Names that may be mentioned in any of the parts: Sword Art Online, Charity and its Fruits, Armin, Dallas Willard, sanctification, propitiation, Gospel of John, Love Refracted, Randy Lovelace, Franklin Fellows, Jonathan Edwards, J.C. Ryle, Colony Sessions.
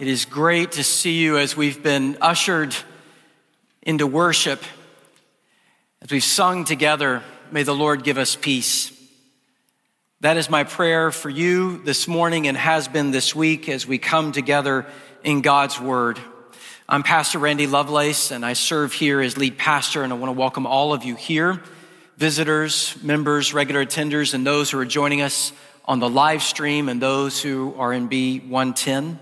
It is great to see you as we've been ushered into worship. As we've sung together, may the Lord give us peace. That is my prayer for you this morning and has been this week as we come together in God's Word. I'm Pastor Randy Lovelace, and I serve here as lead pastor, and I want to welcome all of you here, visitors, members, regular attenders, and those who are joining us on the live stream and those who are in B110.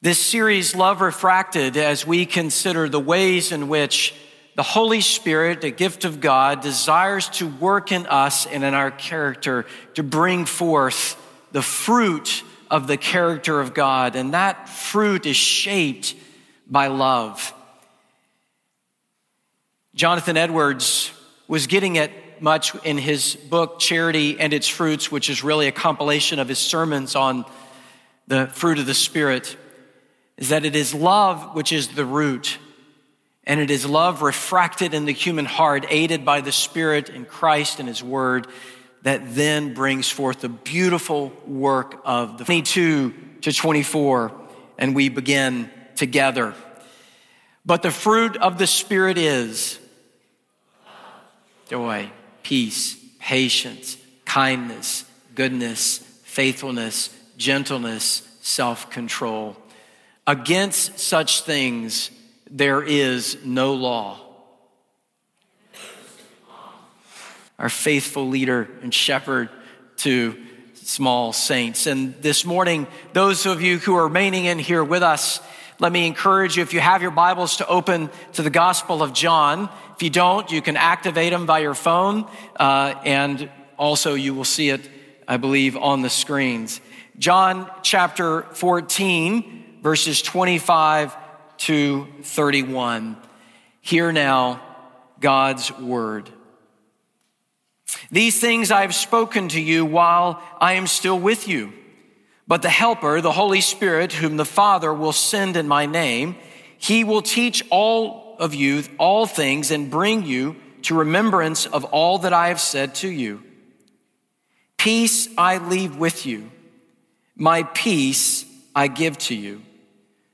This series, Love Refracted, as we consider the ways in which the Holy Spirit, the gift of God, desires to work in us and in our character to bring forth the fruit of the character of God. And that fruit is shaped by love. Jonathan Edwards was getting at much in his book, Charity and its Fruits, which is really a compilation of his sermons on the fruit of the Spirit, is that it is love which is the root, and it is love refracted in the human heart, aided by the Spirit and Christ and His Word, that then brings forth the beautiful work of the 22 to 24, and we begin together. But the fruit of the Spirit is joy, peace, patience, kindness, goodness, faithfulness, gentleness, self-control. Against such things there is no law. Our faithful leader and shepherd to small saints. And this morning, those of you who are remaining in here with us, let me encourage you, if you have your Bibles, to open to the Gospel of John. If you don't, you can activate them by your phone, and also you will see it, I believe, on the screens. John chapter 14. Verses 25 to 31. Hear now God's word. These things I have spoken to you while I am still with you. But the Helper, the Holy Spirit, whom the Father will send in my name, he will teach all of you all things and bring you to remembrance of all that I have said to you. Peace I leave with you. My peace I give to you.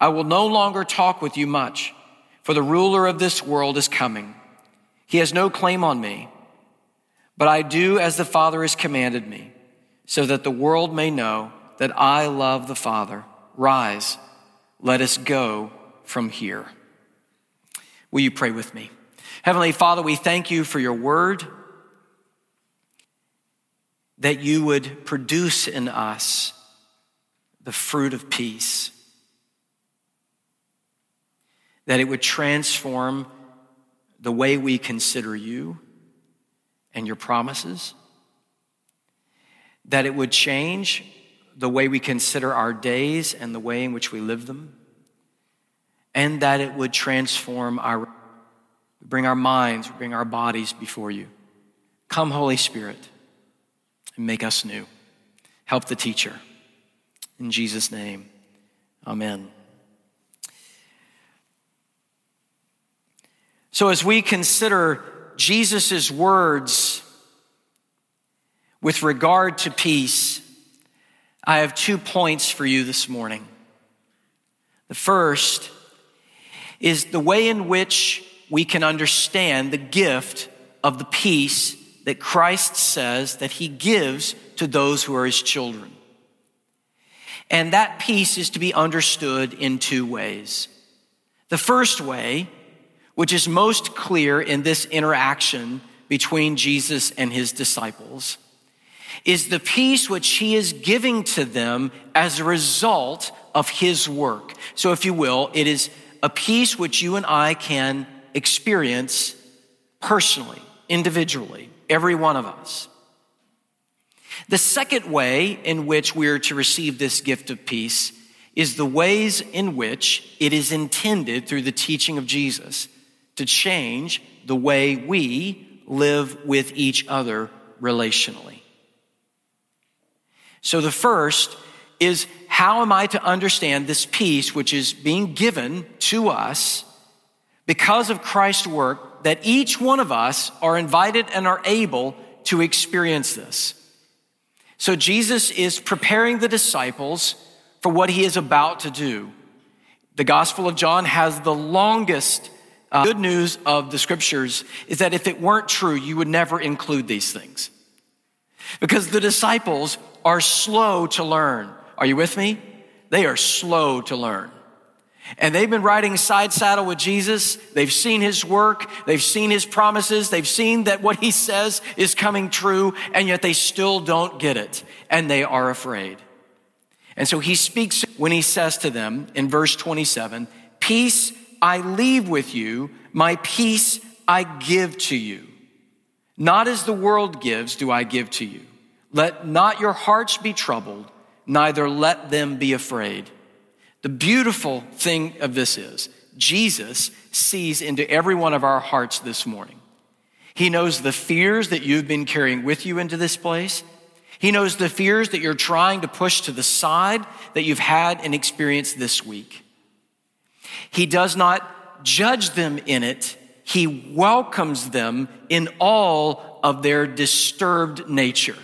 I will no longer talk with you much, for the ruler of this world is coming. He has no claim on me, but I do as the Father has commanded me, so that the world may know that I love the Father. Rise, let us go from here. Will you pray with me? Heavenly Father, we thank you for your word, that you would produce in us the fruit of peace, that it would transform the way we consider you and your promises, that it would change the way we consider our days and the way in which we live them, and that it would transform our minds, bring our bodies before you. Come, Holy Spirit, and make us new. Help the teacher. In Jesus' name, amen. So as we consider Jesus' words with regard to peace, I have 2 points for you this morning. The first is the way in which we can understand the gift of the peace that Christ says that he gives to those who are his children. And that peace is to be understood in 2 ways. The first way, which is most clear in this interaction between Jesus and his disciples, is the peace which he is giving to them as a result of his work. So if you will, it is a peace which you and I can experience personally, individually, every one of us. The second way in which we are to receive this gift of peace is the ways in which it is intended through the teaching of Jesus to change the way we live with each other relationally. So the first is, how am I to understand this peace which is being given to us because of Christ's work, that each one of us are invited and are able to experience this? So Jesus is preparing the disciples for what he is about to do. The Gospel of John has the longest good news of the scriptures is that if it weren't true, you would never include these things, because the disciples are slow to learn. Are you with me? They are slow to learn. And they've been riding side saddle with Jesus. They've seen his work. They've seen his promises. They've seen that what he says is coming true, and yet they still don't get it, and they are afraid. And so he speaks when he says to them in verse 27, "Peace I leave with you, my peace I give to you. Not as the world gives do I give to you. Let not your hearts be troubled, neither let them be afraid." The beautiful thing of this is Jesus sees into every one of our hearts this morning. He knows the fears that you've been carrying with you into this place. He knows the fears that you're trying to push to the side that you've had and experienced this week. He does not judge them in it. He welcomes them in all of their disturbed nature.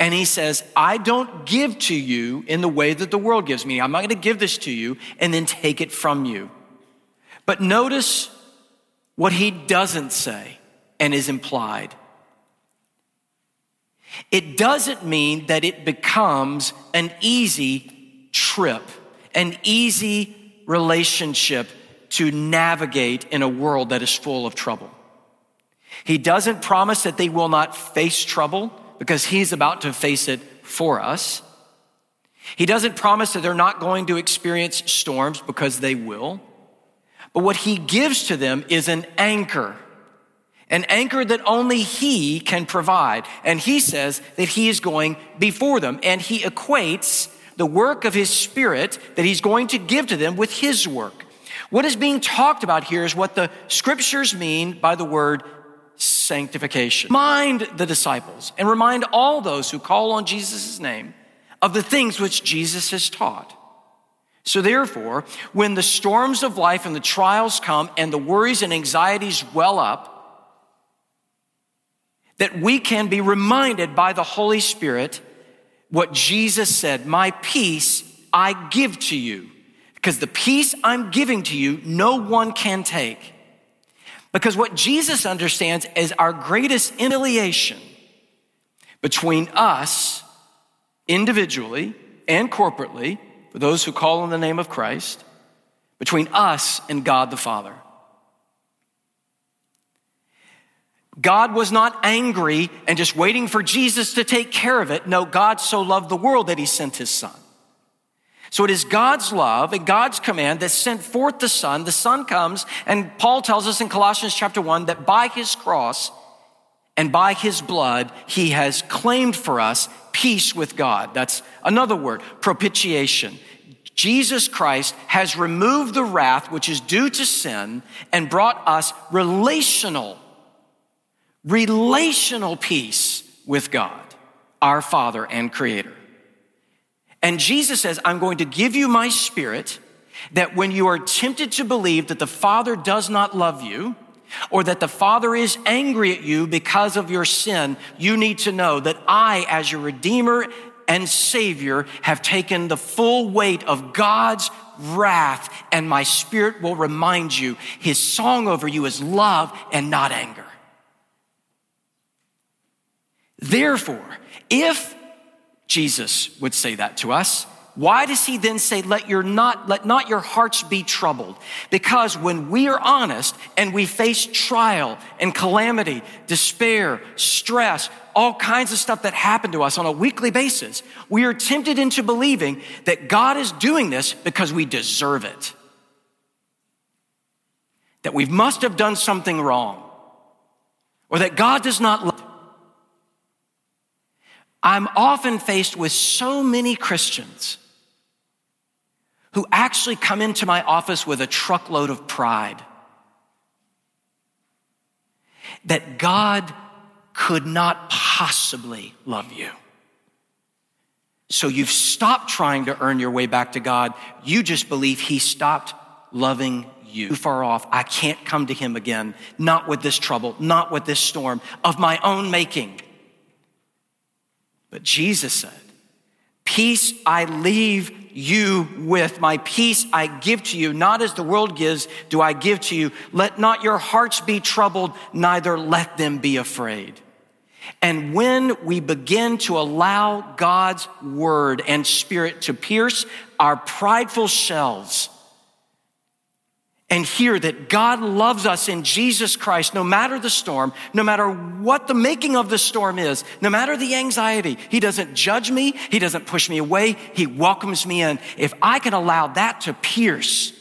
And he says, I don't give to you in the way that the world gives me. I'm not going to give this to you and then take it from you. But notice what he doesn't say and is implied. It doesn't mean that it becomes an easy trip, an easy relationship to navigate in a world that is full of trouble. He doesn't promise that they will not face trouble, because he's about to face it for us. He doesn't promise that they're not going to experience storms, because they will. But what he gives to them is an anchor that only he can provide. And he says that he is going before them, and he equates the work of his Spirit that he's going to give to them with his work. What is being talked about here is what the scriptures mean by the word sanctification. Remind the disciples and remind all those who call on Jesus' name of the things which Jesus has taught. So therefore, when the storms of life and the trials come and the worries and anxieties well up, that we can be reminded by the Holy Spirit what Jesus said, my peace I give to you, because the peace I'm giving to you, no one can take. Because what Jesus understands is our greatest humiliation between us individually and corporately, for those who call on the name of Christ, between us and God the Father. God was not angry and just waiting for Jesus to take care of it. No, God so loved the world that he sent his Son. So it is God's love and God's command that sent forth the Son. The Son comes, and Paul tells us in Colossians chapter 1 that by his cross and by his blood, he has claimed for us peace with God. That's another word, propitiation. Jesus Christ has removed the wrath which is due to sin and brought us relational peace with God, our Father and Creator. And Jesus says, I'm going to give you my Spirit, that when you are tempted to believe that the Father does not love you, or that the Father is angry at you because of your sin, you need to know that I, as your Redeemer and Savior, have taken the full weight of God's wrath, and my Spirit will remind you. His song over you is love and not anger. Therefore, if Jesus would say that to us, Why does he then say, let not your hearts be troubled? Because when we are honest and we face trial and calamity, despair, stress, all kinds of stuff that happen to us on a weekly basis, we are tempted into believing that God is doing this because we deserve it. That we must have done something wrong, or that God does not love. I'm often faced with so many Christians who actually come into my office with a truckload of pride that God could not possibly love you. So you've stopped trying to earn your way back to God. You just believe he stopped loving you. Too far off. I can't come to him again. Not with this trouble, not with this storm of my own making. But Jesus said, peace I leave you with, my peace I give to you, not as the world gives do I give to you. Let not your hearts be troubled, neither let them be afraid. And when we begin to allow God's word and spirit to pierce our prideful shells and hear that God loves us in Jesus Christ, no matter the storm, no matter what the making of the storm is, no matter the anxiety. He doesn't judge me. He doesn't push me away. He welcomes me in. If I can allow that to pierce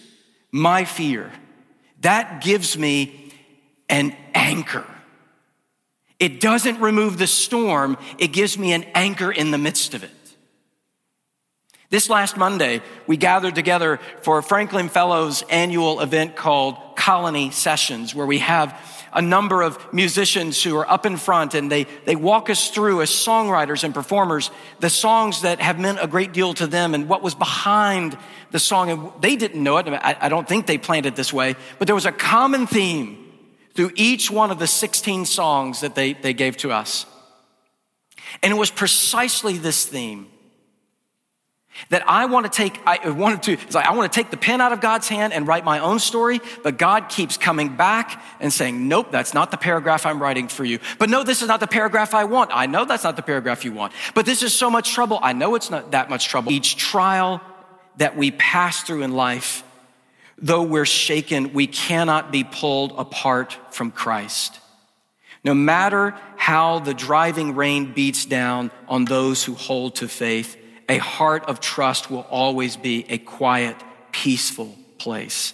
my fear, that gives me an anchor. It doesn't remove the storm. It gives me an anchor in the midst of it. This last Monday, we gathered together for Franklin Fellows' annual event called Colony Sessions, where we have a number of musicians who are up in front, and they walk us through, as songwriters and performers, the songs that have meant a great deal to them and what was behind the song. And they didn't know it. I don't think they planned it this way, but there was a common theme through each one of the 16 songs that they gave to us. And it was precisely this theme. That I want to take the pen out of God's hand and write my own story, but God keeps coming back and saying, nope, that's not the paragraph I'm writing for you. But no, this is not the paragraph I want. I know that's not the paragraph you want. But this is so much trouble. I know it's not that much trouble. Each trial that we pass through in life, though we're shaken, we cannot be pulled apart from Christ. No matter how the driving rain beats down on those who hold to faith, a heart of trust will always be a quiet, peaceful place.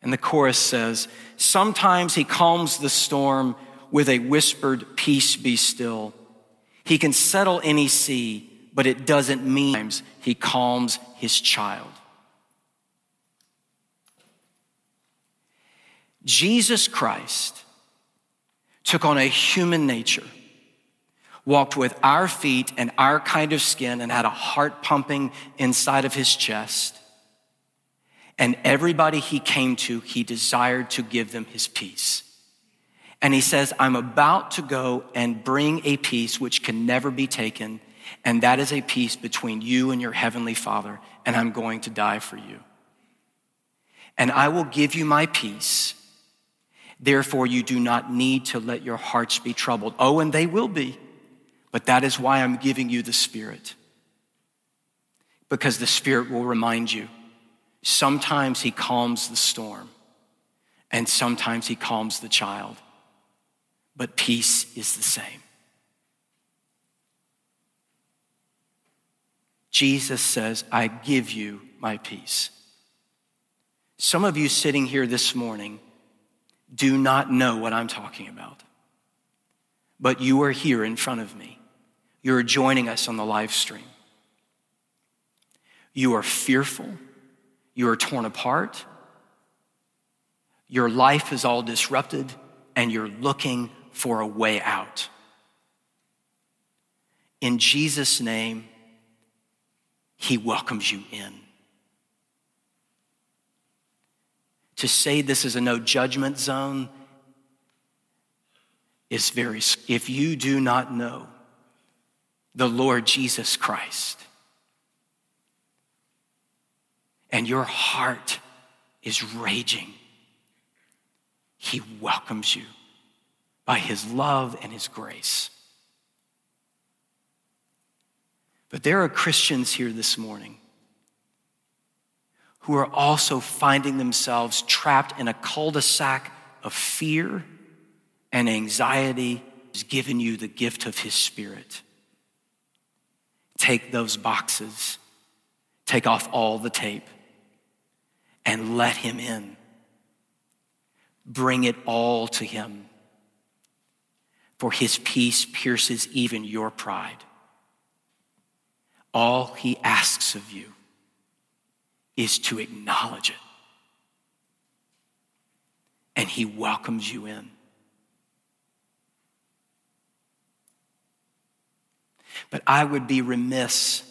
And the chorus says, sometimes he calms the storm with a whispered, peace be still. He can settle any sea, but it doesn't mean he calms his child. Jesus Christ took on a human nature, walked with our feet and our kind of skin, and had a heart pumping inside of his chest. And everybody he came to, he desired to give them his peace. And he says, I'm about to go and bring a peace which can never be taken, and that is a peace between you and your heavenly Father, and I'm going to die for you. And I will give you my peace. Therefore, you do not need to let your hearts be troubled. Oh, and they will be. But that is why I'm giving you the Spirit, because the Spirit will remind you. Sometimes he calms the storm, and sometimes he calms the child, but peace is the same. Jesus says, I give you my peace. Some of you sitting here this morning do not know what I'm talking about, but you are here in front of me. You're joining us on the live stream. You are fearful. You are torn apart. Your life is all disrupted, and you're looking for a way out. In Jesus' name, he welcomes you in. To say this is a no judgment zone is very scary. If you do not know the Lord Jesus Christ, and your heart is raging, he welcomes you by his love and his grace. But there are Christians here this morning who are also finding themselves trapped in a cul-de-sac of fear and anxiety. Has given you the gift of his Spirit. Take those boxes, take off all the tape, and let him in. Bring it all to him, for his peace pierces even your pride. All he asks of you is to acknowledge it. And he welcomes you in. But I would be remiss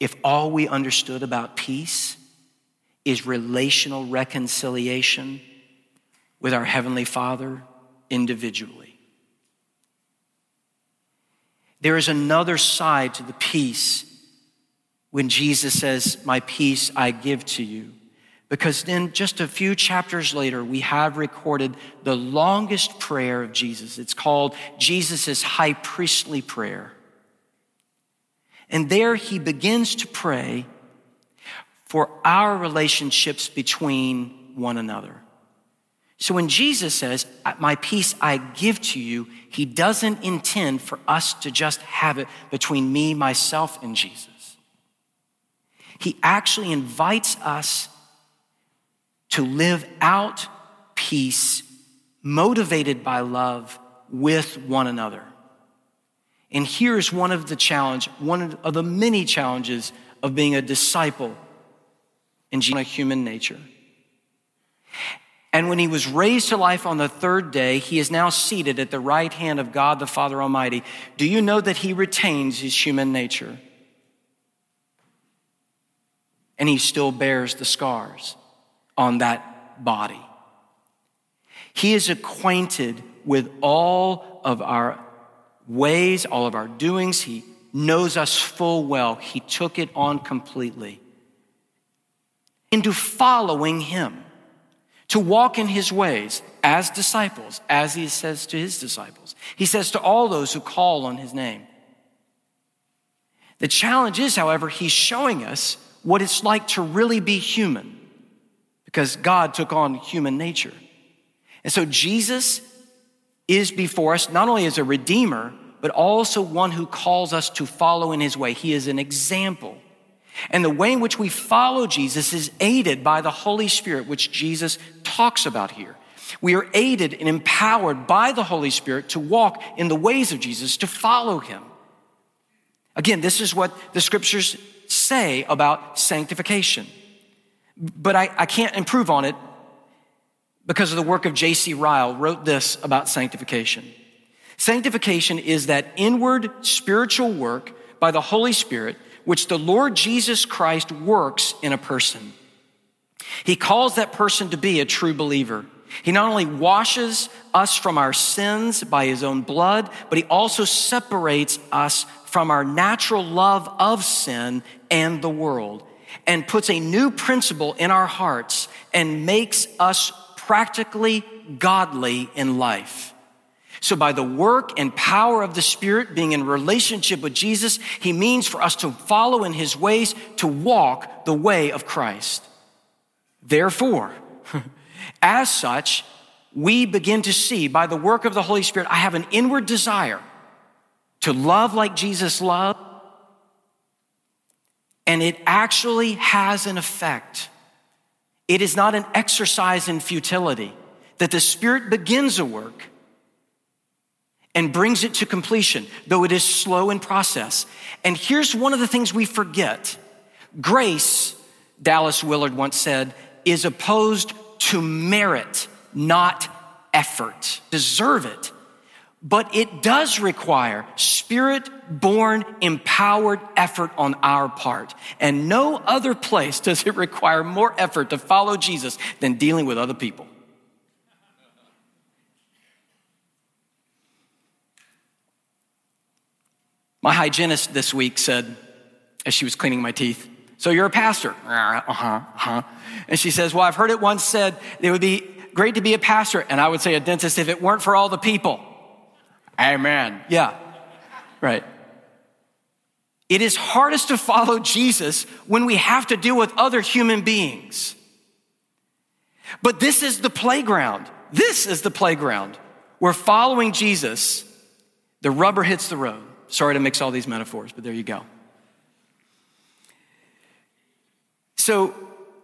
if all we understood about peace is relational reconciliation with our Heavenly Father individually. There is another side to the peace when Jesus says, "My peace I give to you." Because then just a few chapters later, we have recorded the longest prayer of Jesus. It's called Jesus' high priestly prayer. And there he begins to pray for our relationships between one another. So when Jesus says, "My peace I give to you," he doesn't intend for us to just have it between me, myself, and Jesus. He actually invites us to live out peace motivated by love with one another. And here's one of the many challenges of being a disciple in human nature. And when he was raised to life on the third day, he is now seated at the right hand of God the Father Almighty. Do you know that he retains his human nature? And he still bears the scars on that body. He is acquainted with all of our ways, all of our doings. He knows us full well. He took it on completely. Into following him, to walk in his ways as disciples, as he says to his disciples. He says to all those who call on his name. The challenge is, however, he's showing us what it's like to really be human, because God took on human nature. And so Jesus is before us not only as a redeemer, but also one who calls us to follow in his way. He is an example. And the way in which we follow Jesus is aided by the Holy Spirit, which Jesus talks about here. We are aided and empowered by the Holy Spirit to walk in the ways of Jesus, to follow him. Again, this is what the scriptures say about sanctification. But I can't improve on it because of the work of J.C. Ryle wrote this about sanctification. Sanctification is that inward spiritual work by the Holy Spirit, which the Lord Jesus Christ works in a person. He calls that person to be a true believer. He not only washes us from our sins by his own blood, but he also separates us from our natural love of sin and the world, and puts a new principle in our hearts and makes us practically godly in life. So by the work and power of the Spirit, being in relationship with Jesus, he means for us to follow in his ways, to walk the way of Christ. Therefore, as such, we begin to see by the work of the Holy Spirit, I have an inward desire to love like Jesus loved, and it actually has an effect. It is not an exercise in futility, that the Spirit begins a work and brings it to completion, though it is slow in process. And here's one of the things we forget. Grace, Dallas Willard once said, is opposed to merit, not effort. Deserve it. But it does require Spirit-born, empowered effort on our part. And no other place does it require more effort to follow Jesus than dealing with other people. My hygienist this week said, as she was cleaning my teeth, "So you're a pastor?" And she says, "Well, I've heard it once said it would be great to be a pastor, and I would say a dentist if it weren't for all the people." Amen. Yeah. Right. It is hardest to follow Jesus when we have to deal with other human beings. But this is the playground. This is the playground where following Jesus, the rubber hits the road. Sorry to mix all these metaphors, but there you go. So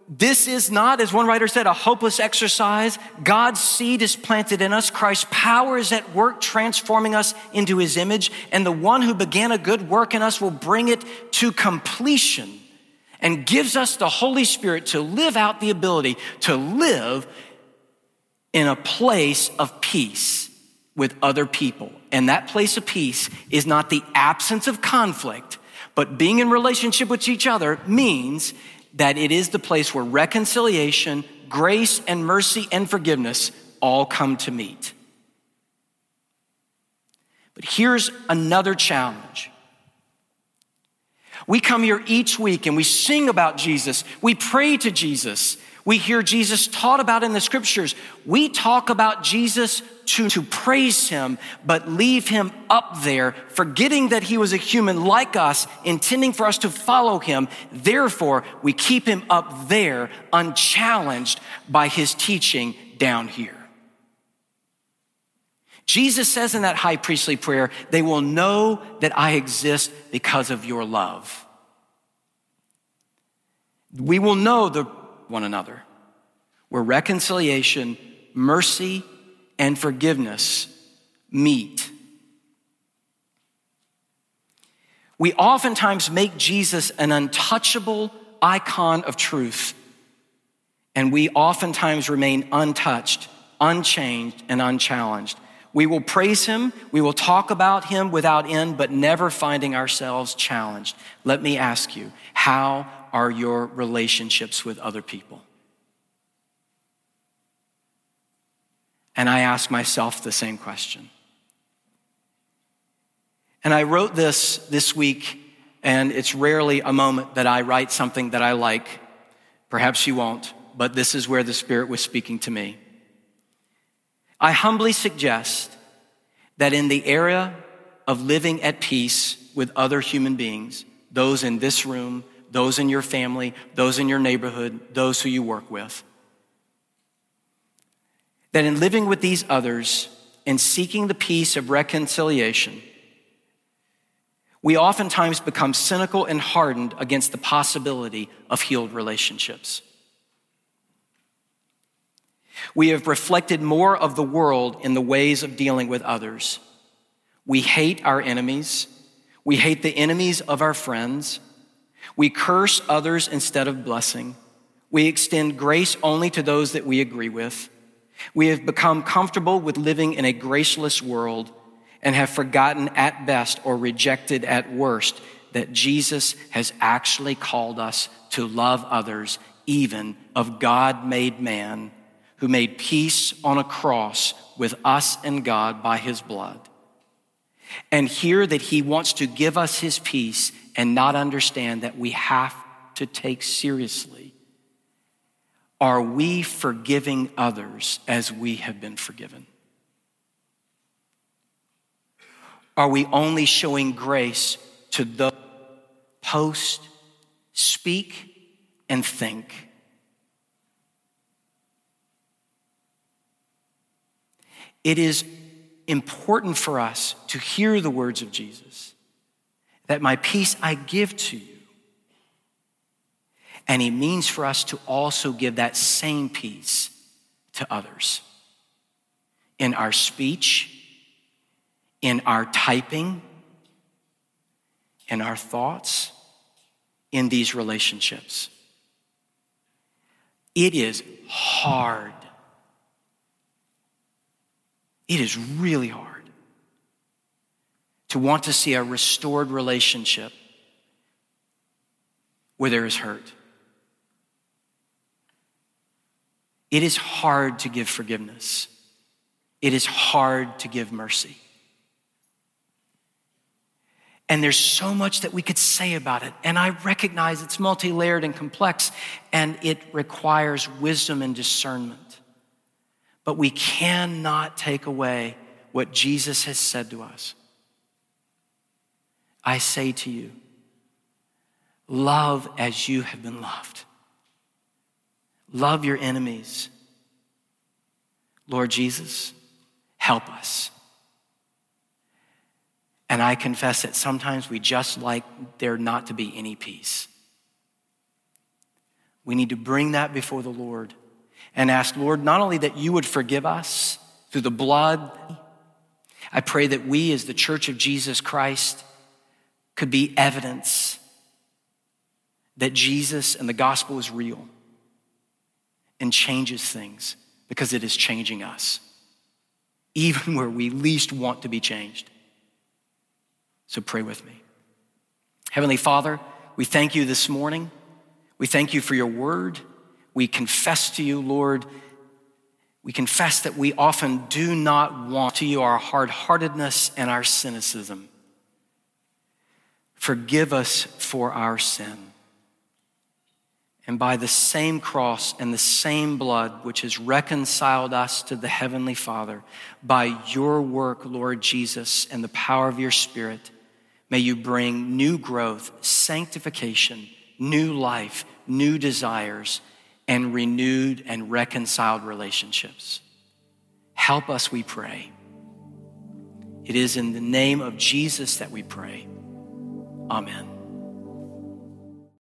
this is not, as one writer said, a hopeless exercise. God's seed is planted in us. Christ's power is at work transforming us into his image. And the one who began a good work in us will bring it to completion and gives us the Holy Spirit to live out the ability to live in a place of peace with other people. And that place of peace is not the absence of conflict, but being in relationship with each other means that it is the place where reconciliation, grace and mercy and forgiveness all come to meet. But here's another challenge. We come here each week and we sing about Jesus. We pray to Jesus. We hear Jesus taught about in the scriptures. We talk about Jesus to praise him, but leave him up there, forgetting that he was a human like us, intending for us to follow him. Therefore, we keep him up there, unchallenged by his teaching down here. Jesus says in that high priestly prayer, they will know that I exist because of your love. We will know one another, where reconciliation, mercy, and forgiveness meet. We oftentimes make Jesus an untouchable icon of truth, and we oftentimes remain untouched, unchanged, and unchallenged. We will praise him, we will talk about him without end, but never finding ourselves challenged. Let me ask you, how are your relationships with other people? And I ask myself the same question. And I wrote this week, and it's rarely a moment that I write something that I like. Perhaps you won't, but this is where the Spirit was speaking to me. I humbly suggest that in the area of living at peace with other human beings, those in this room, those in your family, those in your neighborhood, those who you work with, that in living with these others and seeking the peace of reconciliation, we oftentimes become cynical and hardened against the possibility of healed relationships. We have reflected more of the world in the ways of dealing with others. We hate our enemies. We hate the enemies of our friends. We curse others instead of blessing. We extend grace only to those that we agree with. We have become comfortable with living in a graceless world and have forgotten at best or rejected at worst that Jesus has actually called us to love others, even of God-made man, who made peace on a cross with us and God by his blood. And hear that he wants to give us his peace and not understand that we have to take seriously. Are we forgiving others as we have been forgiven? Are we only showing grace to those who post, speak, and think? It is important for us to hear the words of Jesus, that my peace I give to you. And he means for us to also give that same peace to others in our speech, in our typing, in our thoughts, in these relationships. It is hard. It is really hard to want to see a restored relationship where there is hurt. It is hard to give forgiveness. It is hard to give mercy. And there's so much that we could say about it. And I recognize it's multi-layered and complex, and it requires wisdom and discernment. But we cannot take away what Jesus has said to us. I say to you, love as you have been loved. Love your enemies. Lord Jesus, help us. And I confess that sometimes we just like there not to be any peace. We need to bring that before the Lord and ask, Lord, not only that you would forgive us through the blood, I pray that we as the Church of Jesus Christ could be evidence that Jesus and the gospel is real and changes things because it is changing us, even where we least want to be changed. So pray with me. Heavenly Father, we thank you this morning. We thank you for your word. We confess to you, Lord, we confess that we often do not want to you our hard-heartedness and our cynicism. Forgive us for our sin. And by the same cross and the same blood which has reconciled us to the Heavenly Father, by your work, Lord Jesus, and the power of your Spirit, may you bring new growth, sanctification, new life, new desires, and renewed and reconciled relationships. Help us, we pray. It is in the name of Jesus that we pray. Amen.